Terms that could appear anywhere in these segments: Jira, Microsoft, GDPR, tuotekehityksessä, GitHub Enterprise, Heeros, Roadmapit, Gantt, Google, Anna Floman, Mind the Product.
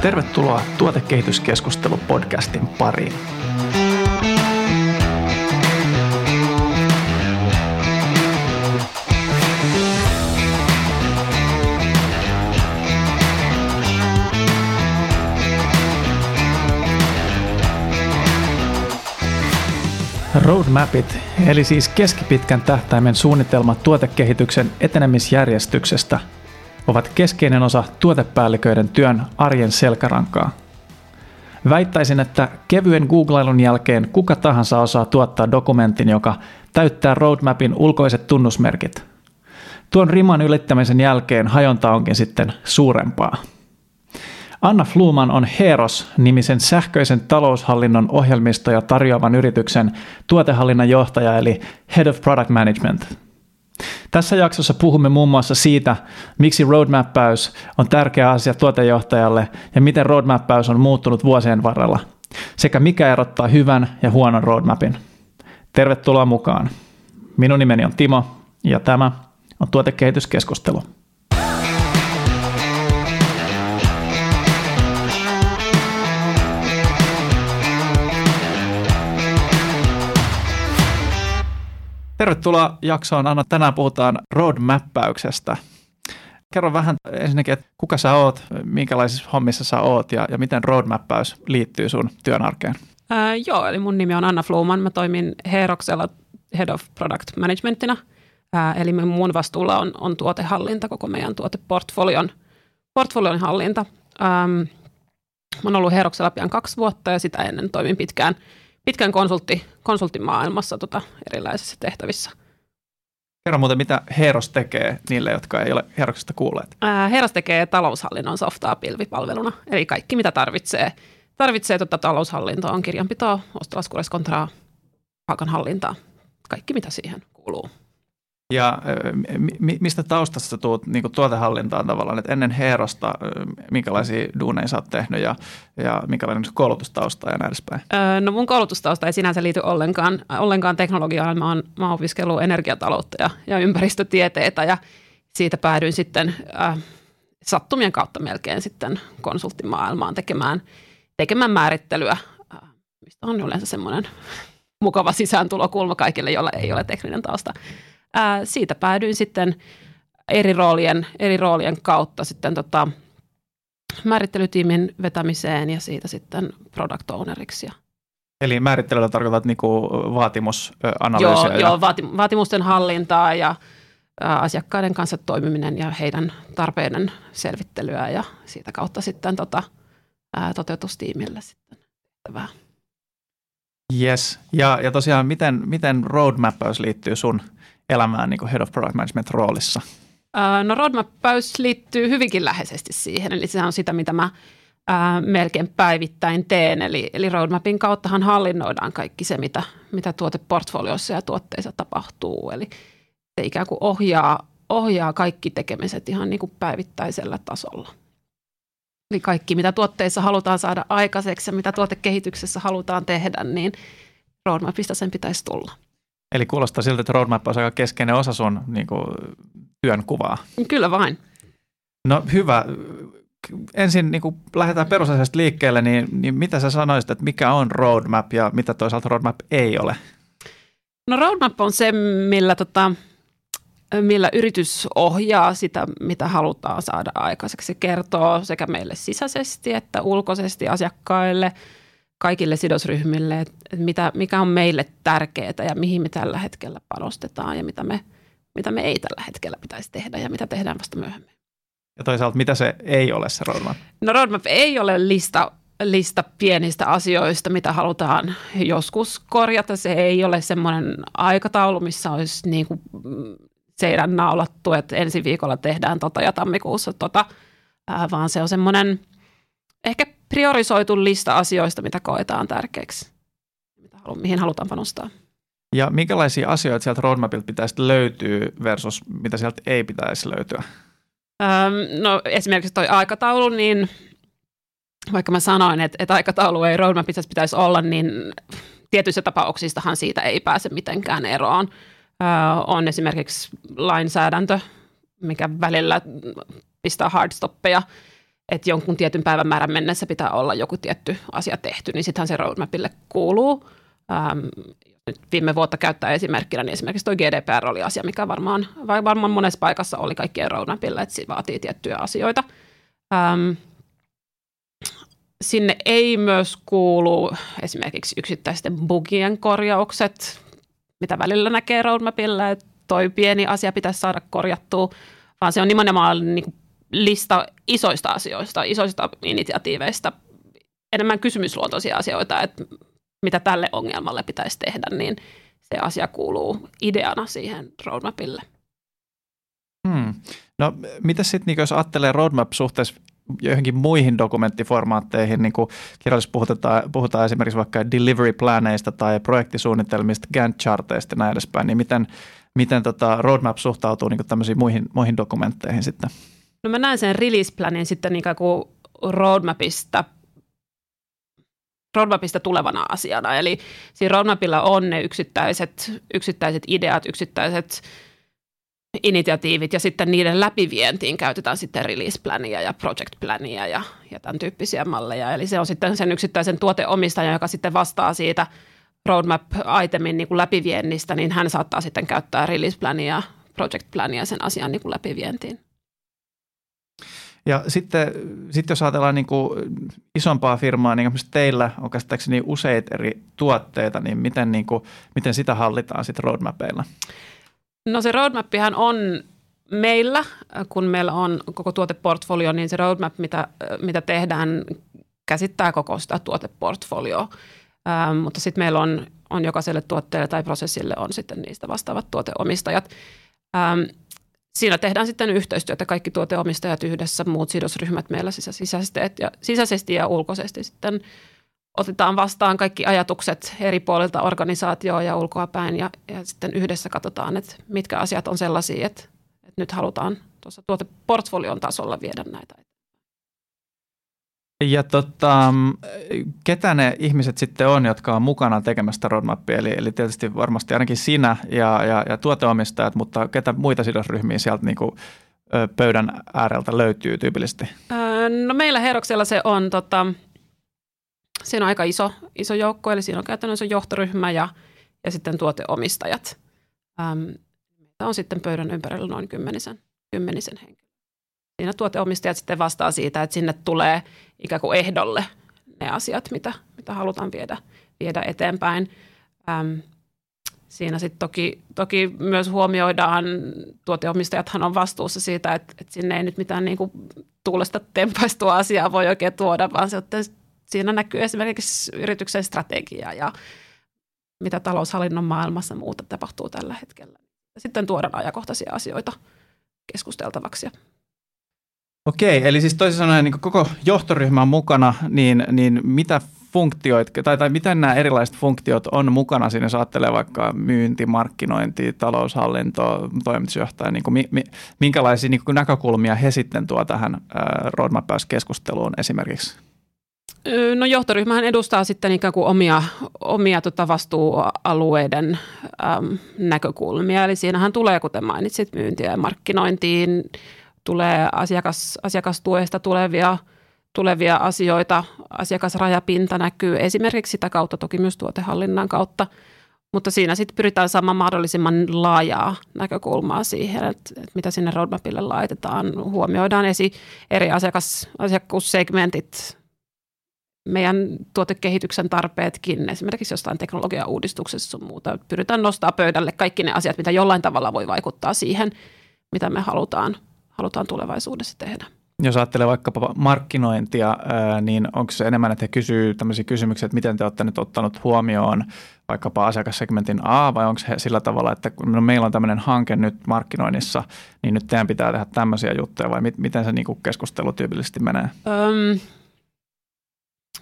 Tervetuloa Tuotekehityskeskustelu-podcastin pariin. Roadmapit, eli siis keskipitkän tähtäimen suunnitelmat tuotekehityksen etenemisjärjestyksestä, ovat keskeinen osa tuotepäälliköiden työn arjen selkärankaa. Väittäisin, että kevyen googlailun jälkeen kuka tahansa osaa tuottaa dokumentin, joka täyttää roadmapin ulkoiset tunnusmerkit. Tuon riman ylittämisen jälkeen hajonta onkin sitten suurempaa. Anna Floman on Heeros-nimisen sähköisen taloushallinnon ohjelmistoja tarjoavan yrityksen tuotehallinnan johtaja eli Head of Product Management. Tässä jaksossa puhumme muun muassa siitä, miksi roadmappäys on tärkeä asia tuotejohtajalle ja miten roadmappäys on muuttunut vuosien varrella, sekä mikä erottaa hyvän ja huonon roadmapin. Tervetuloa mukaan. Minun nimeni on Timo ja tämä on Tuotekehityskeskustelu. Tervetuloa jaksoon, Anna. Tänään puhutaan roadmappäyksestä. Kerro vähän ensinnäkin, että kuka sä oot, minkälaisissa hommissa sä oot ja miten roadmappäys liittyy sun työn arkeen? Eli mun nimi on Anna Floman. Mä toimin Heeroksella Head of Product Managementina. Eli mun vastuulla on tuotehallinta, koko meidän tuoteportfolion hallinta. Mä oon ollut Heeroksella pian 2 vuotta ja sitä ennen toimin pitkään konsulttimaailmassa erilaisissa tehtävissä. Kerro muuten, mitä Heeros tekee niille, jotka ei ole Heeroksesta kuulleet? Heeros tekee taloushallinnon softaa pilvipalveluna, eli kaikki mitä tarvitsee taloushallintoon, kirjanpitoa, ostolaskuudeskontaa, palkanhallintaa, kaikki mitä siihen kuuluu. Ja mistä taustasta tuut niin tuotehallintaan tavallaan, että ennen Heerosta minkälaisia duuneja sä oot tehnyt ja minkälainen koulutustausta ja näin edespäin? No mun koulutustausta ei sinänsä liity ollenkaan teknologiaan. Mä oon opiskellut energiataloutta ja ympäristötieteitä ja siitä päädyin sitten sattumien kautta melkein sitten konsulttimaailmaan tekemään määrittelyä, mistä on yleensä semmoinen mukava sisääntulokulma kaikille, jolla ei ole tekninen tausta. Siitä päädyin sitten eri roolien kautta sitten määrittelytiimin vetämiseen ja siitä sitten product owneriksi. Eli määrittelyllä tarkoitat niinku vaatimusanalyysiä? Joo, vaatimusten hallintaa ja asiakkaiden kanssa toimiminen ja heidän tarpeiden selvittelyä ja siitä kautta sitten toteutustiimille sitten tehtävää. Yes. Ja tosiaan miten roadmappäys liittyy sun elämään niin kuin Head of Product Management roolissa? No roadmappäys liittyy hyvinkin läheisesti siihen, eli se on sitä, mitä mä melkein päivittäin teen. Eli roadmapin kauttahan hallinnoidaan kaikki se, mitä tuoteportfolioissa ja tuotteissa tapahtuu. Eli se ikään kuin ohjaa kaikki tekemiset ihan niin kuin päivittäisellä tasolla. Eli kaikki, mitä tuotteissa halutaan saada aikaiseksi ja mitä tuotekehityksessä halutaan tehdä, niin roadmapista sen pitäisi tulla. Eli kuulostaa siltä, että roadmap on aika keskeinen osa sun niin kuin, työnkuvaa. Kyllä vain. No hyvä. Ensin niin kuin lähdetään perusasiasta liikkeelle, niin mitä sä sanoisit, että mikä on roadmap ja mitä toisaalta roadmap ei ole? No roadmap on se, millä yritys ohjaa sitä, mitä halutaan saada aikaiseksi. Se kertoo sekä meille sisäisesti että ulkoisesti asiakkaille, kaikille sidosryhmille, että mikä on meille tärkeää ja mihin me tällä hetkellä panostetaan ja mitä me ei tällä hetkellä pitäisi tehdä ja mitä tehdään vasta myöhemmin. Ja toisaalta, mitä se ei ole se roadmap? No roadmap ei ole lista pienistä asioista, mitä halutaan joskus korjata. Se ei ole semmoinen aikataulu, missä olisi niin kuin seinän naulattu, että ensi viikolla tehdään ja tammikuussa vaan se on semmoinen ehkä priorisoitu lista asioista, mitä koetaan tärkeäksi, mihin halutaan panostaa. Ja minkälaisia asioita sieltä roadmapilta pitäisi löytyä versus mitä sieltä ei pitäisi löytyä? No esimerkiksi toi aikataulu, niin vaikka mä sanoin, että aikataulu ei roadmapissa pitäisi olla, niin tietyissä tapauksistahan siitä ei pääse mitenkään eroon. On esimerkiksi lainsäädäntö, mikä välillä pistää hardstoppeja että jonkun tietyn päivämäärän mennessä pitää olla joku tietty asia tehty, niin sittenhän se roadmapille kuuluu. Nyt viime vuotta käyttää esimerkkinä, niin esimerkiksi tuo GDPR oli asia, mikä varmaan monessa paikassa oli kaikkien roadmapilla, että se vaatii tiettyjä asioita. Sinne ei myös kuulu esimerkiksi yksittäisten bugien korjaukset, mitä välillä näkee roadmapilla, että toi pieni asia pitäisi saada korjattua, vaan se on nimenomaan niin kuin lista isoista asioista, isoista initiatiiveista, enemmän kysymysluontoisia asioita, että mitä tälle ongelmalle pitäisi tehdä, niin se asia kuuluu ideana siihen roadmapille. No mitä sitten, niin jos ajattelee roadmap suhteessa johonkin muihin dokumenttiformaatteihin, niin kuin kirjallisuudessa puhutaan esimerkiksi vaikka delivery planeista tai projektisuunnitelmista, Gantt-charteista ja näin edespäin, niin miten roadmap suhtautuu niin kuin tämmöisiin muihin dokumentteihin sitten? No mä näen sen release planin sitten ikään kuin roadmapista tulevana asiana. Eli siinä roadmapilla on ne yksittäiset ideat, yksittäiset initiatiivit ja sitten niiden läpivientiin käytetään sitten release-plania ja project-plania ja tämän tyyppisiä malleja. Eli se on sitten sen yksittäisen tuoteomistajan, joka sitten vastaa siitä roadmap-itemin niin kuin läpiviennistä, niin hän saattaa sitten käyttää release-plania ja project-plania sen asian niin kuin läpivientiin. Ja sitten jos ajatellaan niin kuin isompaa firmaa, niin teillä on käsittääkseni useita eri tuotteita, niin miten sitä hallitaan sitten roadmapeilla? No se roadmappihan on meillä, kun meillä on koko tuoteportfolio, niin se roadmap, mitä tehdään, käsittää koko sitä tuoteportfolioa. Mutta sitten meillä on jokaiselle tuotteelle tai prosessille on sitten niistä vastaavat tuoteomistajat. Siinä tehdään sitten yhteistyötä, kaikki tuoteomistajat yhdessä, muut sidosryhmät meillä sisäisesti ja ulkoisesti sitten otetaan vastaan kaikki ajatukset eri puolilta organisaatioon ja ulkoapäin ja sitten yhdessä katsotaan, että mitkä asiat on sellaisia, että nyt halutaan tuossa tuoteportfolion tasolla viedä näitä. Ja ketä ne ihmiset sitten on, jotka on mukana tekemästä roadmapia? Eli tietysti varmasti ainakin sinä ja tuoteomistajat, mutta ketä muita sidosryhmiä sieltä niinku pöydän ääreltä löytyy tyypillisesti? No meillä Heeroksella se on siinä on aika iso joukko, eli siinä on käytännössä johtoryhmä ja sitten tuoteomistajat. Meitä on sitten pöydän ympärillä noin kymmenisen henkilöä. Siinä tuoteomistajat sitten vastaa siitä, että sinne tulee ikään kuin ehdolle ne asiat, mitä halutaan viedä eteenpäin. Siinä sitten toki myös huomioidaan, tuoteomistajathan on vastuussa siitä, että sinne ei nyt mitään niin kuin tuulesta tempaistua asiaa voi oikein tuoda, vaan se ottaa. Siinä näkyy esimerkiksi yrityksen strategia ja mitä taloushallinnon maailmassa muuta tapahtuu tällä hetkellä. Sitten tuodaan ajankohtaisia asioita keskusteltavaksi. Okei, eli siis toisin sanoen niin koko johtoryhmä on mukana, niin mitä funktiot, tai miten nämä erilaiset funktiot on mukana siinä, jos ajattelee vaikka myynti, markkinointi, taloushallinto, toimitusjohtaja, niin minkälaisia niin näkökulmia he sitten tuo tähän roadmap-keskusteluun esimerkiksi? No johtoryhmähän edustaa sitten ikään kuin omia vastuualueiden näkökulmia. Eli siinähän tulee, kuten mainitsit, myyntiä ja markkinointiin, tulee asiakastuesta tulevia asioita, asiakasrajapinta näkyy esimerkiksi sitä kautta, toki myös tuotehallinnan kautta. Mutta siinä sitten pyritään saamaan mahdollisimman laajaa näkökulmaa siihen, että mitä sinne roadmapille laitetaan. Huomioidaan eri asiakkuussegmentit. Meidän tuotekehityksen tarpeetkin, esimerkiksi jostain teknologiauudistuksessa sun muuta, pyritään nostamaan pöydälle kaikki ne asiat, mitä jollain tavalla voi vaikuttaa siihen, mitä me halutaan tulevaisuudessa tehdä. Jos ajattelee vaikkapa markkinointia, niin onko se enemmän, että he kysyy tämmöisiä kysymyksiä, että miten te olette nyt ottanut huomioon vaikkapa asiakassegmentin A, vai onko he sillä tavalla, että kun meillä on tämmöinen hanke nyt markkinoinnissa, niin nyt teidän pitää tehdä tämmöisiä juttuja, vai miten se niinku keskustelu tyypillisesti menee?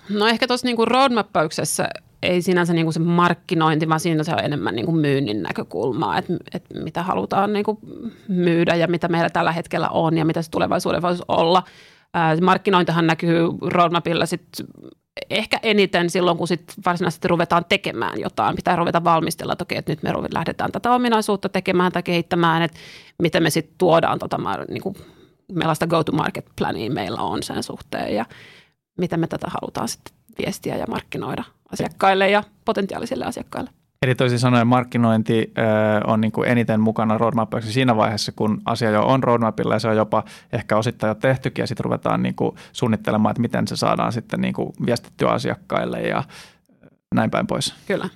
No ehkä tuossa niinku roadmappauksessa ei sinänsä niinku se markkinointi, vaan siinä se on enemmän niinku myynnin näkökulmaa, että mitä halutaan niinku myydä ja mitä meillä tällä hetkellä on ja mitä se tulevaisuuden voisi olla. Markkinointihan näkyy roadmapilla sitten ehkä eniten silloin, kun sit varsinaisesti ruvetaan tekemään jotain. Pitää ruveta valmistella toki, että nyt me lähdetään tätä ominaisuutta tekemään tai kehittämään, että miten me sitten tuodaan niinku millaista go-to-market-plania meillä on sen suhteen ja miten me tätä halutaan sitten viestiä ja markkinoida asiakkaille ja potentiaalisille asiakkaille. Eli toisin sanoen markkinointi on niin kuin eniten mukana roadmapiksi siinä vaiheessa, kun asia jo on roadmapilla ja se on jopa ehkä osittain jo tehtykin ja sitten ruvetaan niin kuin suunnittelemaan, että miten se saadaan sitten niin kuin viestittyä asiakkaille ja näin päin pois. Kyllä.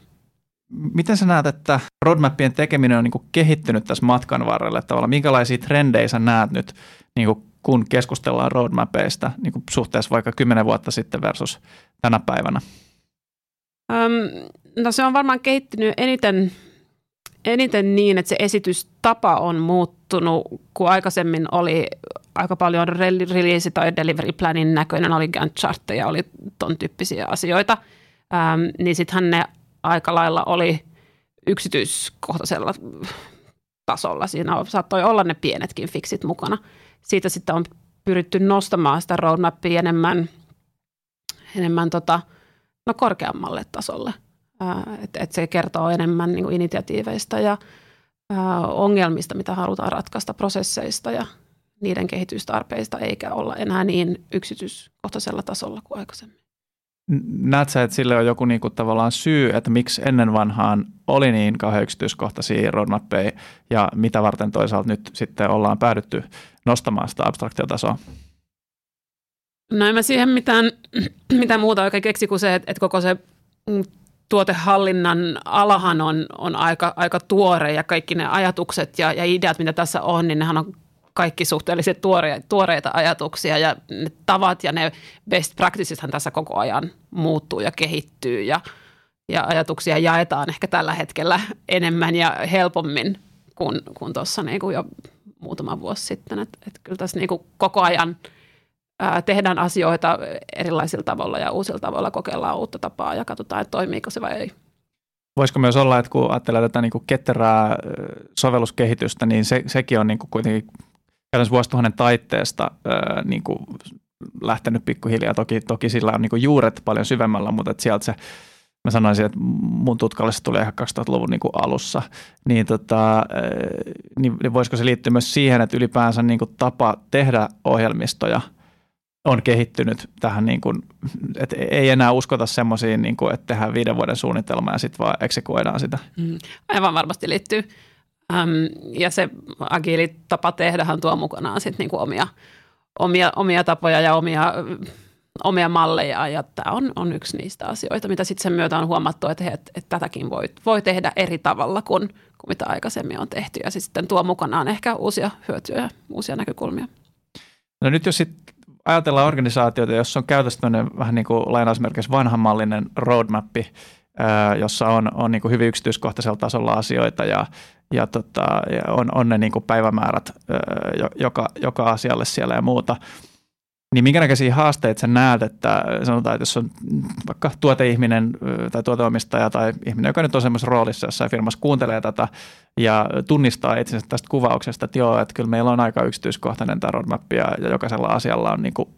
Miten sä näet, että roadmapien tekeminen on niin kuin kehittynyt tässä matkan varrella tavallaan? Minkälaisia trendejä sä näet nyt, niin kuin kun keskustellaan roadmapeista niin kuin suhteessa vaikka 10 vuotta sitten versus tänä päivänä? No se on varmaan kehittynyt eniten niin, että se esitystapa on muuttunut, kun aikaisemmin oli aika paljon release- tai delivery planin näköinen, oli Gantt chartteja, oli ton tyyppisiä asioita, niin sittenhän ne aika lailla oli yksityiskohtaisella tasolla. Siinä saattoi olla ne pienetkin fiksit mukana. Siitä sitten on pyritty nostamaan sitä roadmapia enemmän korkeammalle tasolle. Et se kertoo enemmän niin kuin initiatiiveista ja ongelmista, mitä halutaan ratkaista, prosesseista ja niiden kehitystarpeista, eikä olla enää niin yksityiskohtaisella tasolla kuin aikaisemmin. Näet sä, että sille on joku niin kuin tavallaan syy, että miksi ennen vanhaan oli niin kauhean yksityiskohtaisia roadmappeja ja mitä varten toisaalta nyt sitten ollaan päädytty nostamaan sitä abstraktiotasoa? No en mä siihen mitään muuta oikein keksi kuin se, että koko se tuotehallinnan alahan on aika tuore ja kaikki ne ajatukset ja ideat, mitä tässä on, niin nehän on kaikki suhteellisen tuoreita ajatuksia ja ne tavat ja ne best practiceshan tässä koko ajan muuttuu ja kehittyy ja ajatuksia jaetaan ehkä tällä hetkellä enemmän ja helpommin kuin tuossa niinku jo muutama vuosi sitten. Et kyllä tässä niinku koko ajan tehdään asioita erilaisilla tavalla ja uusilla tavalla, kokeillaan uutta tapaa ja katsotaan, että toimiiko se vai ei. Voisiko myös olla, että kun ajattelee tätä niin kuin ketterää sovelluskehitystä, niin sekin on niin kuin kuitenkin käytännössä vuosituhannen taitteesta niin kuin lähtenyt pikkuhiljaa. Toki sillä on niin kuin juuret paljon syvemmällä, mutta että sieltä se, mä sanoisin, että mun tutkalle se tuli ehkä 2000-luvun niin kuin alussa. Niin voisiko se liittyä myös siihen, että ylipäänsä niin kuin tapa tehdä ohjelmistoja on kehittynyt tähän, niin kuin, että ei enää uskota semmoisiin, niin kuin, että tehdään 5 vuoden suunnitelma ja sitten vaan eksekuoidaan sitä. Aivan varmasti liittyy. Ja se agiilitapa tehdähän tuo mukanaan sit niinku omia tapoja ja omia malleja. Ja tämä on yksi niistä asioita, mitä sitten sen myötä on huomattu, että tätäkin voi tehdä eri tavalla kuin mitä aikaisemmin on tehty. Ja sitten tuo mukanaan ehkä uusia hyötyjä ja uusia näkökulmia. No nyt jos sitten ajatellaan organisaatioita, jossa on käytössä tämmöinen vähän niin kuin lainausmerkeissä vanhanmallinen roadmappi, jossa on niin kuin hyvin yksityiskohtaisella tasolla asioita ja on ne niin kuin päivämäärät joka asialle siellä ja muuta. Niin minkä näköisiä haasteita sä näet, että sanotaan, että jos on vaikka tuoteihminen tai tuoteomistaja tai ihminen, joka nyt on semmoisessa roolissa jossain firmassa, kuuntelee tätä ja tunnistaa itsensä tästä kuvauksesta, että joo, että kyllä meillä on aika yksityiskohtainen tämä roadmap ja jokaisella asialla on niin kuin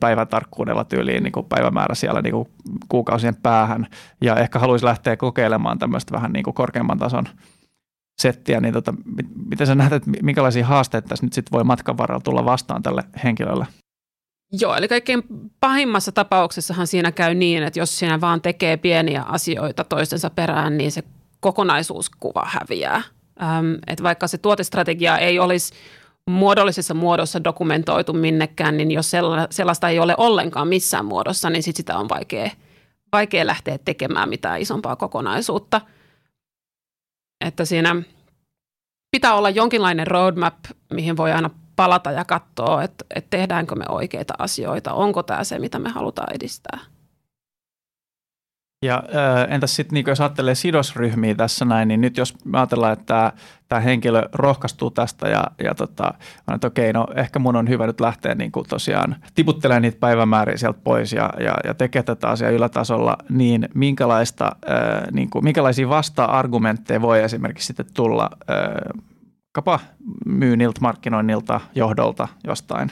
päivän tarkkuudella tyyliin niin kuin päivämäärä siellä niin kuin kuukausien päähän ja ehkä haluaisi lähteä kokeilemaan tämmöistä vähän niin kuin korkeamman tason settiä, niin miten sä näet, että minkälaisia haasteita tässä nyt sit voi matkan varrella tulla vastaan tälle henkilölle? Joo, eli kaikkein pahimmassa tapauksessahan siinä käy niin, että jos siinä vaan tekee pieniä asioita toistensa perään, niin se kokonaisuuskuva häviää. Että vaikka se tuotestrategia ei olisi muodollisessa muodossa dokumentoitu minnekään, niin jos sellaista ei ole ollenkaan missään muodossa, niin sit sitä on vaikea lähteä tekemään mitään isompaa kokonaisuutta. Että siinä pitää olla jonkinlainen roadmap, mihin voi aina palata ja katsoa, että tehdäänkö me oikeita asioita, onko tämä se, mitä me halutaan edistää. Ja entäs sitten, niin jos ajattelee sidosryhmiä tässä näin, niin nyt jos ajatellaan, että tämä henkilö rohkaistuu tästä ja että okei, no ehkä mun on hyvä nyt lähteä niin kuin tosiaan tiputtelemaan niitä päivämääriä sieltä pois ja tekee tätä asiaa ylätasolla, niin, minkälaisia vasta-argumentteja voi esimerkiksi sitten tulla kapa myynniltä, markkinoinnilta, johdolta, jostain?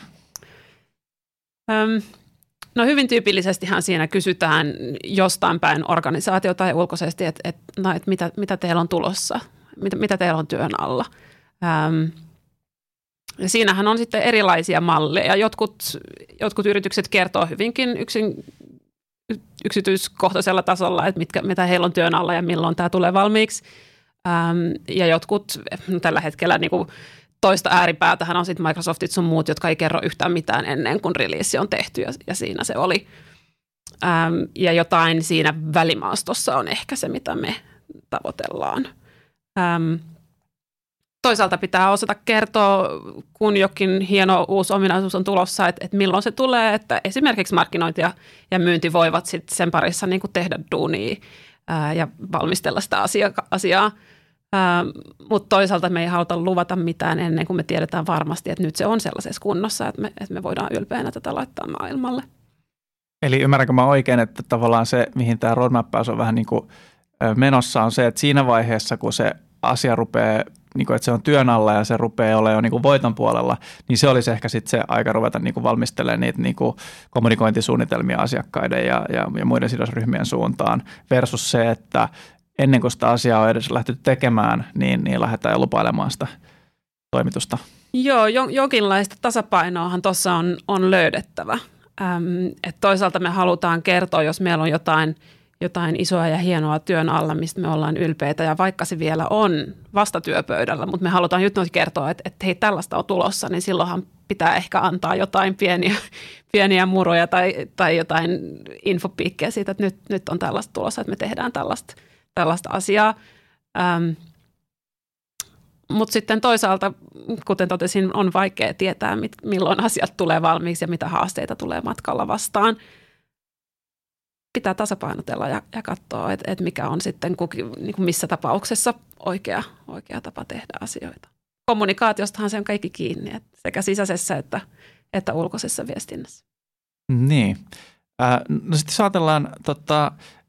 No hyvin tyypillisestihan siinä kysytään jostain päin organisaatiota tai ulkoisesti, että mitä teillä on tulossa, mitä teillä on työn alla. Siinähän on sitten erilaisia malleja. Jotkut yritykset kertoo hyvinkin yksityiskohtaisella tasolla, että mitä heillä on työn alla ja milloin tämä tulee valmiiksi. Ja jotkut tällä hetkellä niin kuin toista ääripäätähän on sitten Microsoftit sun muut, jotka ei kerro yhtään mitään ennen kuin release on tehty ja siinä se oli. Ja jotain siinä välimaastossa on ehkä se, mitä me tavoitellaan. Toisaalta pitää osata kertoa, kun jokin hieno uusi ominaisuus on tulossa, että milloin se tulee, että esimerkiksi markkinointi ja myynti voivat sit sen parissa niin kuin tehdä duunia ja valmistella sitä asiaa. Mutta toisaalta me ei haluta luvata mitään ennen kuin me tiedetään varmasti, että nyt se on sellaisessa kunnossa, että me voidaan ylpeänä tätä laittaa maailmalle. Eli ymmärränkö mä oikein, että tavallaan se, mihin tämä roadmappaus on vähän niin kuin menossa, on se, että siinä vaiheessa, kun se asia rupeaa, niin kuin, että se on työn alla ja se rupeaa olemaan jo niin kuin voiton puolella, niin se olisi ehkä sitten se aika ruveta niin kuin valmistelemaan niitä niin kuin kommunikointisuunnitelmia asiakkaiden ja muiden sidosryhmien suuntaan versus se, että ennen kuin sitä asiaa on edes lähtenyt tekemään, niin lähdetään jo lupailemaan sitä toimitusta. Joo, jonkinlaista tasapainoahan tuossa on löydettävä. Että toisaalta me halutaan kertoa, jos meillä on jotain isoa ja hienoa työn alla, mistä me ollaan ylpeitä ja vaikka se vielä on vastatyöpöydällä, mutta me halutaan juttu kertoa, että hei, tällaista on tulossa, niin silloinhan pitää ehkä antaa jotain pieniä muroja tai jotain infopiikkejä siitä, että nyt on tällaista tulossa, että me tehdään tällaista asiaa. Mutta sitten toisaalta, kuten totesin, on vaikea tietää, milloin asiat tulee valmiiksi ja mitä haasteita tulee matkalla vastaan. Pitää tasapainotella ja katsoa, että mikä on sitten niin kuin missä tapauksessa oikea tapa tehdä asioita. Kommunikaatiostahan se on kaikki kiinni, että sekä sisäisessä että ulkoisessa viestinnässä. Niin. No sitten jos ajatellaan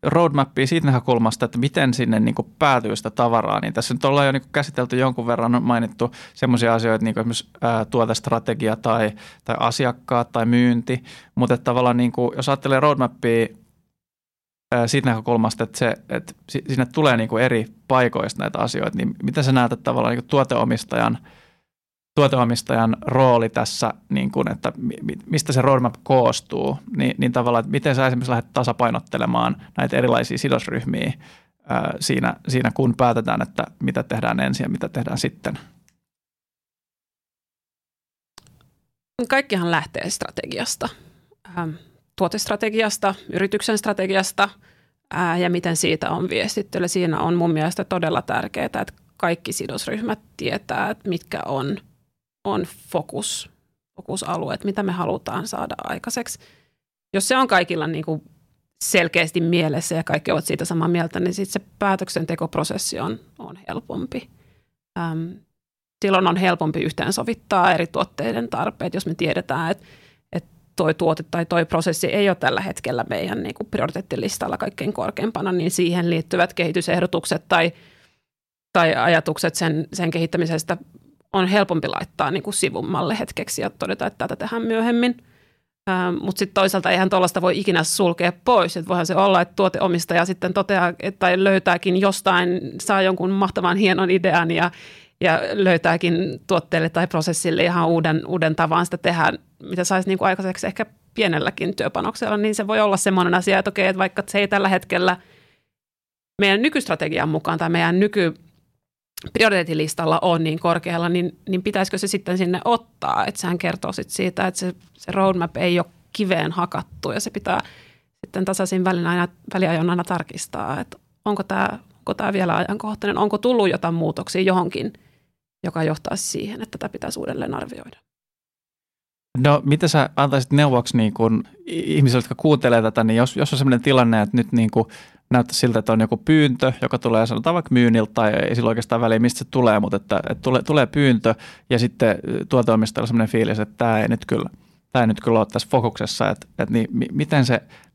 roadmappia siitä näkökulmasta, että miten sinne niin kuin päätyy sitä tavaraa, niin tässä nyt ollaan jo niin kuin käsitelty jonkun verran, mainittu semmoisia asioita, niin kuin esimerkiksi tuotestrategia tai asiakkaat tai myynti, mutta tavallaan niin kuin, jos ajattelee roadmappia siitä näkökulmasta, että sinne tulee niin kuin eri paikoista näitä asioita, niin miten sä näet, että tavallaan niin kuin tuoteomistajan rooli tässä, niin kuin, että mistä se roadmap koostuu, niin tavallaan, että miten sä esimerkiksi lähdet tasapainottelemaan näitä erilaisia sidosryhmiä siinä, kun päätetään, että mitä tehdään ensin ja mitä tehdään sitten? Kaikkihan lähtee strategiasta, tuotestrategiasta, yrityksen strategiasta ja miten siitä on viestitty. Eli siinä on mun mielestä todella tärkeää, että kaikki sidosryhmät tietää, että mitkä on fokusalueet, mitä me halutaan saada aikaiseksi. Jos se on kaikilla niin kuin selkeästi mielessä ja kaikki ovat siitä samaa mieltä, niin sitten se päätöksentekoprosessi on helpompi. Silloin on helpompi yhteensovittaa eri tuotteiden tarpeet, jos me tiedetään, että toi tuote tai toi prosessi ei ole tällä hetkellä meidän niin kuin prioriteettilistalla kaikkein korkeimpana, niin siihen liittyvät kehitysehdotukset tai ajatukset sen kehittämisestä on helpompi laittaa niin kuin sivummalle hetkeksi ja todeta, että tätä tehdään myöhemmin. Mutta sitten toisaalta eihän tuollaista voi ikinä sulkea pois. Et voihan se olla, että tuoteomistaja sitten toteaa tai löytääkin jostain, saa jonkun mahtavan hienon idean ja löytääkin tuotteelle tai prosessille ihan uuden tavan sitä tehdä, mitä saisi niin kuin aikaiseksi ehkä pienelläkin työpanoksella. Niin se voi olla semmoinen asia, että okei, että vaikka se ei tällä hetkellä meidän nykystrategian mukaan tai meidän prioriteettilistalla on niin korkealla, niin pitäisikö se sitten sinne ottaa? Että sehän kertoo sitten siitä, että se roadmap ei ole kiveen hakattu ja se pitää sitten tasaisin väliajon aina tarkistaa, että onko tämä vielä ajankohtainen, onko tullut jotain muutoksia johonkin, joka johtaisi siihen, että tätä pitäisi uudelleen arvioida. No, mitä sä antaisit neuvoksi niin kun ihmisille, jotka kuuntelee tätä, niin jos on sellainen tilanne, että nyt niin kuin näyttää siltä, että on joku pyyntö, joka tulee sanotaan vaikka myynniltä tai ei sillä oikeastaan väliä, mistä se tulee, mutta että tulee pyyntö ja sitten tuoteomistajalla sellainen fiilis, että tämä ei nyt kyllä ole tässä fokuksessa, että niin,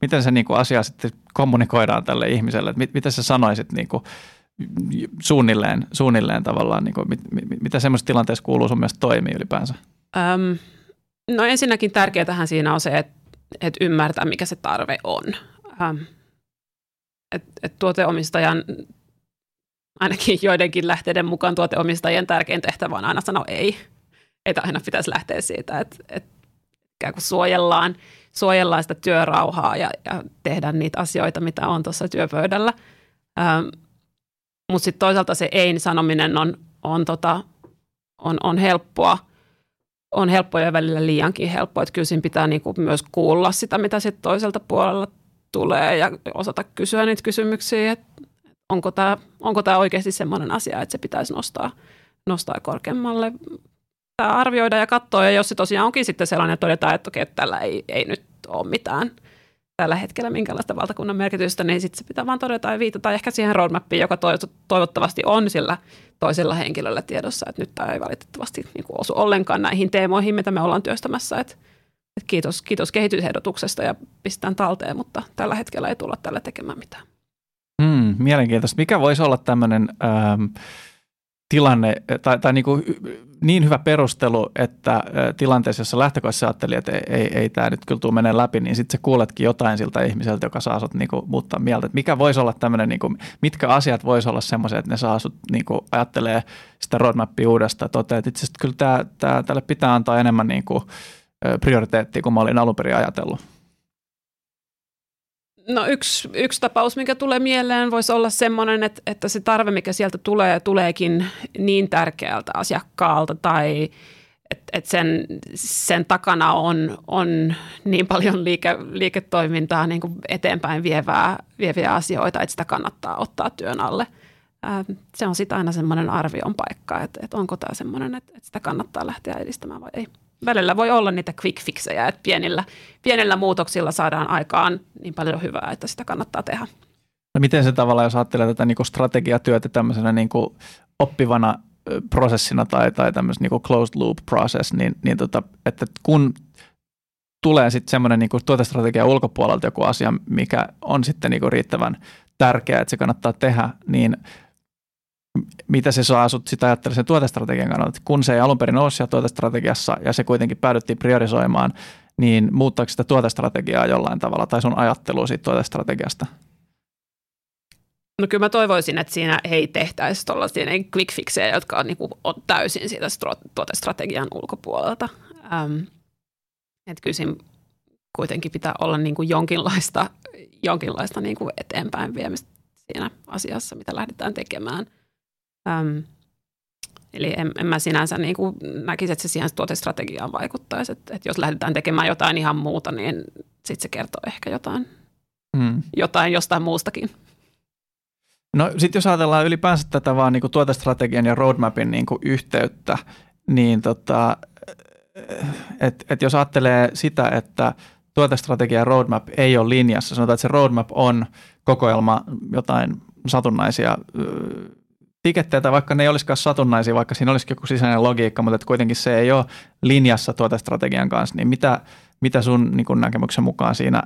miten se niin kuin asia sitten kommunikoidaan tälle ihmiselle, että mitä sä sanoisit niin kuin suunnilleen tavallaan, niin kuin, mitä semmoisessa tilanteessa kuuluu sun mielestä toimii ylipäänsä? No ensinnäkin tärkeätähän siinä on se, että ymmärtää, mikä se tarve on. Että tuoteomistajan, ainakin joidenkin lähteiden mukaan tuoteomistajien tärkein tehtävä on aina sanoa ei. että aina pitäisi lähteä siitä, että ikään kuin suojellaan sitä työrauhaa ja tehdään niitä asioita, mitä on tuossa työpöydällä. Mutta sitten toisaalta se ei-sanominen on helppoa. On helppoa ja välillä liiankin helppoa, että kyllä siinä pitää niinku myös kuulla sitä, mitä sitten toiselta puolella tulee ja osata kysyä niitä kysymyksiä, että onko tämä oikeasti semmoinen asia, että se pitäisi nostaa korkeammalle. Tämä arvioida ja katsoa, ja jos se tosiaan onkin sitten sellainen, että todetaan, että okei, tällä ei nyt ole mitään tällä hetkellä minkälaista valtakunnan merkitystä, niin sitten se pitää vaan todeta ja viitata ehkä siihen roadmappiin, joka toivottavasti on sillä toisella henkilöllä tiedossa, että nyt tämä ei valitettavasti osu ollenkaan näihin teemoihin, mitä me ollaan työstämässä. Et kiitos kehitysehdotuksesta ja pistetään talteen, mutta tällä hetkellä ei tulla tällä tekemään mitään. Mielenkiintoista. Mikä voisi olla tämmöinen tilanne tai niin hyvä perustelu, että tilanteessa, jossa lähtökohdassa ajattelin, että ei tämä nyt kyllä tule menee läpi, niin sitten sä kuuletkin jotain siltä ihmiseltä, joka saa sut muuttaa mieltä. Et mikä voisi olla tämmöinen, mitkä asiat voisi olla semmoisia, että ne saa sut ajattelee sitä roadmapia uudestaan. Toteaa, että itse asiassa kyllä tälle pitää antaa enemmän prioriteettia kuin mä olin alun perin ajatellut. No yksi tapaus, mikä tulee mieleen, voisi olla semmoinen, että se tarve, mikä sieltä tulee, tuleekin niin tärkeältä asiakkaalta tai että sen takana on niin paljon liiketoimintaa niin kuin eteenpäin vieviä asioita, että sitä kannattaa ottaa työn alle. Se on sitten aina semmoinen arvion paikka, että onko tämä semmoinen, että sitä kannattaa lähteä edistämään vai ei. Välillä voi olla niitä quick fixejä, että pienillä muutoksilla saadaan aikaan niin paljon hyvää, että sitä kannattaa tehdä. No miten se tavallaan, jos ajattelee tätä strategiatyötä tämmöisenä oppivana prosessina tai tämmöisen closed loop process, niin että kun tulee sitten semmoinen tuotestrategian ulkopuolelta joku asia, mikä on sitten riittävän tärkeää, että se kannattaa tehdä, niin mitä se saa sut sitä ajattelemaan sen tuotestrategian kannalta, kun se ei alun perin ole siellä tuotestrategiassa ja se kuitenkin päädyttiin priorisoimaan, niin muuttaako sitä tuotestrategiaa jollain tavalla tai sun ajattelua siitä tuotestrategiasta? No kyllä mä toivoisin, että siinä ei tehtäisi tuollaisia quick fixejä, jotka on, on täysin siitä tuotestrategian ulkopuolelta. Että kyllä siinä kuitenkin pitää olla jonkinlaista eteenpäin viemistä siinä asiassa, mitä lähdetään tekemään. Eli en mä sinänsä näkisi, että se siihen tuotestrategiaan vaikuttaisi. Että jos lähdetään tekemään jotain ihan muuta, niin sitten se kertoo ehkä jotain jostain muustakin. No sitten jos ajatellaan ylipäänsä tätä vaan tuotestrategian ja roadmapin yhteyttä, niin että jos ajattelee sitä, että tuotestrategia ja roadmap ei ole linjassa, sanotaan, että se roadmap on kokoelma jotain satunnaisia tikettejä, vaikka ne ei olisikaan satunnaisia, vaikka siinä olisikin joku sisäinen logiikka, mutta kuitenkin se ei ole linjassa tuotestrategian kanssa, niin mitä sun näkemyksen mukaan siinä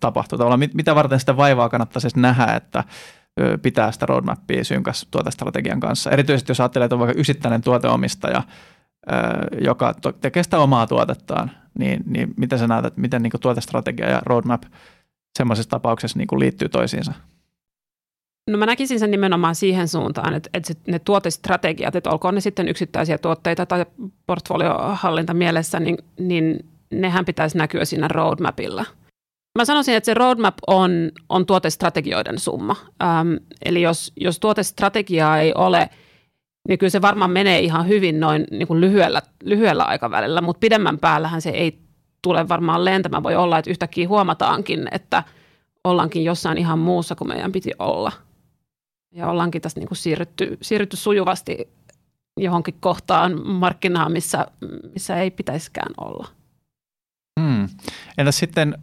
tapahtuu? Tavallaan, mitä varten sitä vaivaa kannattaisi nähdä, että pitää sitä roadmapia synkässä tuotestrategian kanssa? Erityisesti jos ajattelee, että on vaikka yksittäinen tuoteomistaja, joka tekee sitä omaa tuotettaan, niin mitä sä näet, että miten tuotestrategia ja roadmap semmoisessa tapauksessa liittyy toisiinsa? No mä näkisin sen nimenomaan siihen suuntaan, että ne tuotestrategiat, että olkoon ne sitten yksittäisiä tuotteita tai portfoliohallinta mielessä, niin nehän pitäisi näkyä siinä roadmapilla. Mä sanoisin, että se roadmap on tuotestrategioiden summa. Eli jos tuotestrategiaa ei ole, niin kyllä se varmaan menee ihan hyvin noin lyhyellä aikavälillä, mutta pidemmän päällähän se ei tule varmaan lentämään. Voi olla, että yhtäkkiä huomataankin, että ollaankin jossain ihan muussa kuin meidän piti olla. Ja ollaankin tässä siirrytty sujuvasti johonkin kohtaan markkinaan, missä ei pitäisikään olla. Entäs sitten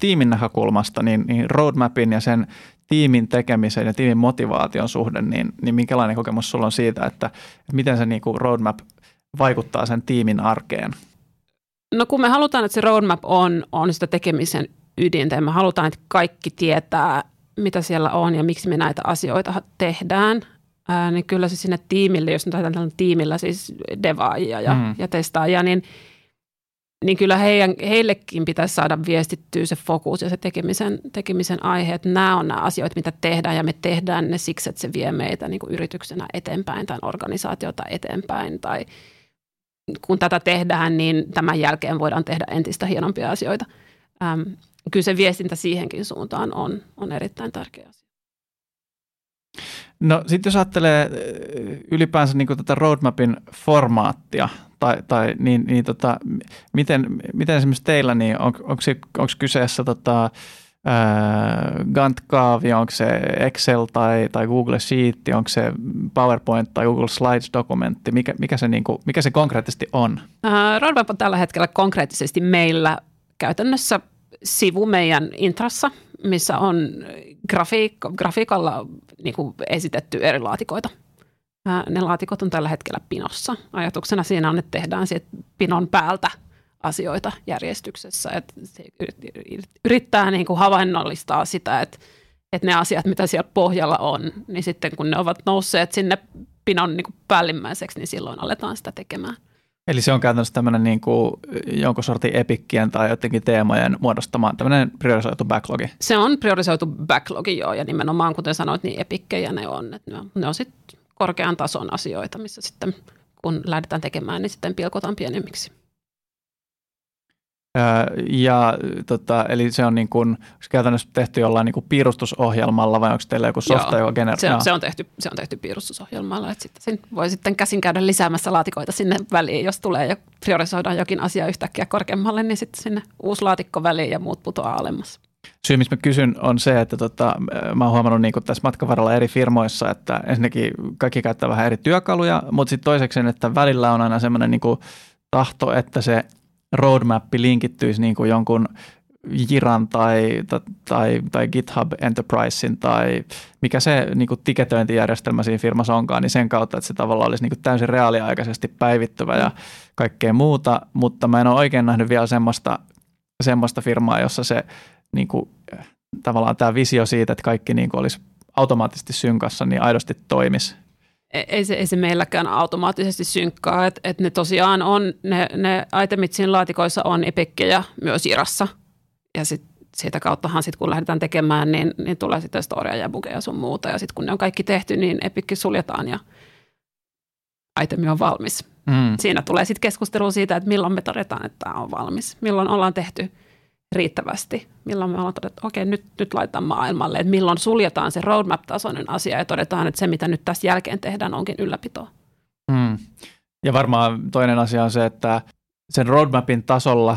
tiimin näkökulmasta, niin roadmapin ja sen tiimin tekemisen ja tiimin motivaation suhde, niin minkälainen kokemus sulla on siitä, että miten se roadmap vaikuttaa sen tiimin arkeen? No kun me halutaan, että se roadmap on sitä tekemisen ydintä, ja me halutaan, että kaikki tietää, mitä siellä on ja miksi me näitä asioita tehdään, niin kyllä se sinne tiimille, jos nyt ajatellaan tiimillä siis devaajia ja testaajia, niin kyllä heillekin pitäisi saada viestittyä se fokus ja se tekemisen aihe, että nämä on nämä asioita, mitä tehdään, ja me tehdään ne siksi, että se vie meitä yrityksenä eteenpäin tai organisaatiota eteenpäin tai kun tätä tehdään, niin tämän jälkeen voidaan tehdä entistä hienompia asioita. Kyllä se viestintä siihenkin suuntaan on erittäin tärkeä asia. No sitten jos ajattelee ylipäänsä niin kuin tätä roadmapin formaattia, miten esimerkiksi teillä, niin onko kyseessä Gantt-kaavio, onko se Excel tai Google Sheet, onko se PowerPoint tai Google Slides-dokumentti, mikä se konkreettisesti on? Roadmap on tällä hetkellä konkreettisesti meillä käytännössä sivu meidän intrassa, missä on grafiikalla niin kuin esitetty eri laatikoita. Ne laatikot on tällä hetkellä pinossa. Ajatuksena siinä on, että tehdään siitä pinon päältä asioita järjestyksessä. Että yrittää niin kuin havainnollistaa sitä, että ne asiat, mitä siellä pohjalla on, niin sitten kun ne ovat nousseet sinne pinon niin kuin päällimmäiseksi, niin silloin aletaan sitä tekemään. Eli se on käytännössä tämmöinen niin kuin jonkun sortin epikkien tai jotenkin teemojen muodostamaan tämmöinen priorisoitu backlogi. Se on priorisoitu backlogi, joo, ja nimenomaan kuten sanoit, niin epikkejä ne on. Että ne on sitten korkean tason asioita, missä sitten kun lähdetään tekemään, niin sitten pilkotaan pienemmiksi. Eli se on niin kuin, onko käytännössä tehty jollain niin kuin piirustusohjelmalla vai onko teillä joku softa, joka generoi? Se on tehty piirustusohjelmalla, että sitten voi sitten käsin käydä lisäämässä laatikoita sinne väliin, jos tulee ja priorisoidaan jokin asia yhtäkkiä korkeammalle, niin sitten sinne uusi laatikko väliin ja muut putoaa alemmas. Syy, missä mä kysyn, on se, että mä oon huomannut niin kuin tässä matkan varrella eri firmoissa, että ensinnäkin kaikki käyttää vähän eri työkaluja, mutta sitten toiseksi, että välillä on aina semmoinen niin kuin tahto, että se roadmappi linkittyisi niin kuin jonkun Jiran tai GitHub Enterprisein tai mikä se niin kuin tiketointijärjestelmä siinä firmassa onkaan, niin sen kautta, että se tavallaan olisi niin kuin täysin reaaliaikaisesti päivittyvä ja kaikkea muuta, mutta mä en ole oikein nähnyt vielä semmoista firmaa, jossa se niin kuin, tavallaan tämä visio siitä, että kaikki niin kuin olisi automaattisesti synkassa, niin aidosti toimisi. Ei se meilläkään automaattisesti synkkaa, että ne tosiaan on, ne itemit siinä laatikoissa on epikkejä myös Jirassa. Ja siitä kauttahan sitten kun lähdetään tekemään, niin tulee sitten storia ja bugeja sun muuta. Ja sitten kun ne on kaikki tehty, niin epikki suljetaan ja itemi on valmis. Siinä tulee sitten keskustelu siitä, että milloin me todetaan, että tämä on valmis. Milloin ollaan tehty riittävästi. Milloin me ollaan todettu, että okei, nyt laitetaan maailmalle, että milloin suljetaan se roadmap-tasoinen asia ja todetaan, että se, mitä nyt tässä jälkeen tehdään, onkin ylläpitoa. Ja varmaan toinen asia on se, että sen roadmapin tasolla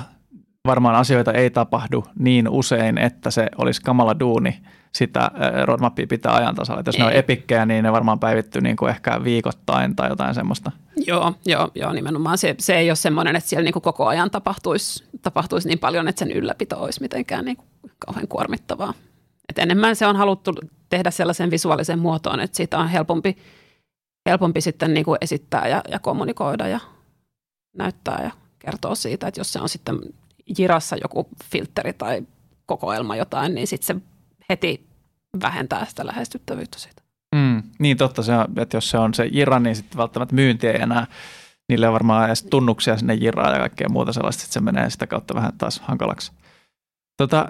varmaan asioita ei tapahdu niin usein, että se olisi kamala duuni sitä roadmapia pitää ajan tasalla. Jos ne on epikkejä, niin ne varmaan päivittyy niin kuin ehkä viikoittain tai jotain semmoista. Joo, nimenomaan. Se ei ole semmoinen, että siellä niin kuin koko ajan tapahtuisi niin paljon, että sen ylläpito olisi mitenkään niin kuin kauhean kuormittavaa. Et enemmän se on haluttu tehdä sellaisen visuaalisen muotoon, että siitä on helpompi sitten niin kuin esittää ja kommunikoida ja näyttää ja kertoa siitä, että jos se on sitten Jirassa joku filtteri tai kokoelma jotain, niin sitten se heti vähentää sitä lähestyttävyyttä siitä. Niin totta, se on, että jos se on se Jira, niin sitten välttämättä myynti ei enää, niille on varmaan edes tunnuksia sinne Jiraan ja kaikkea muuta sellaista, että se menee sitä kautta vähän taas hankalaksi.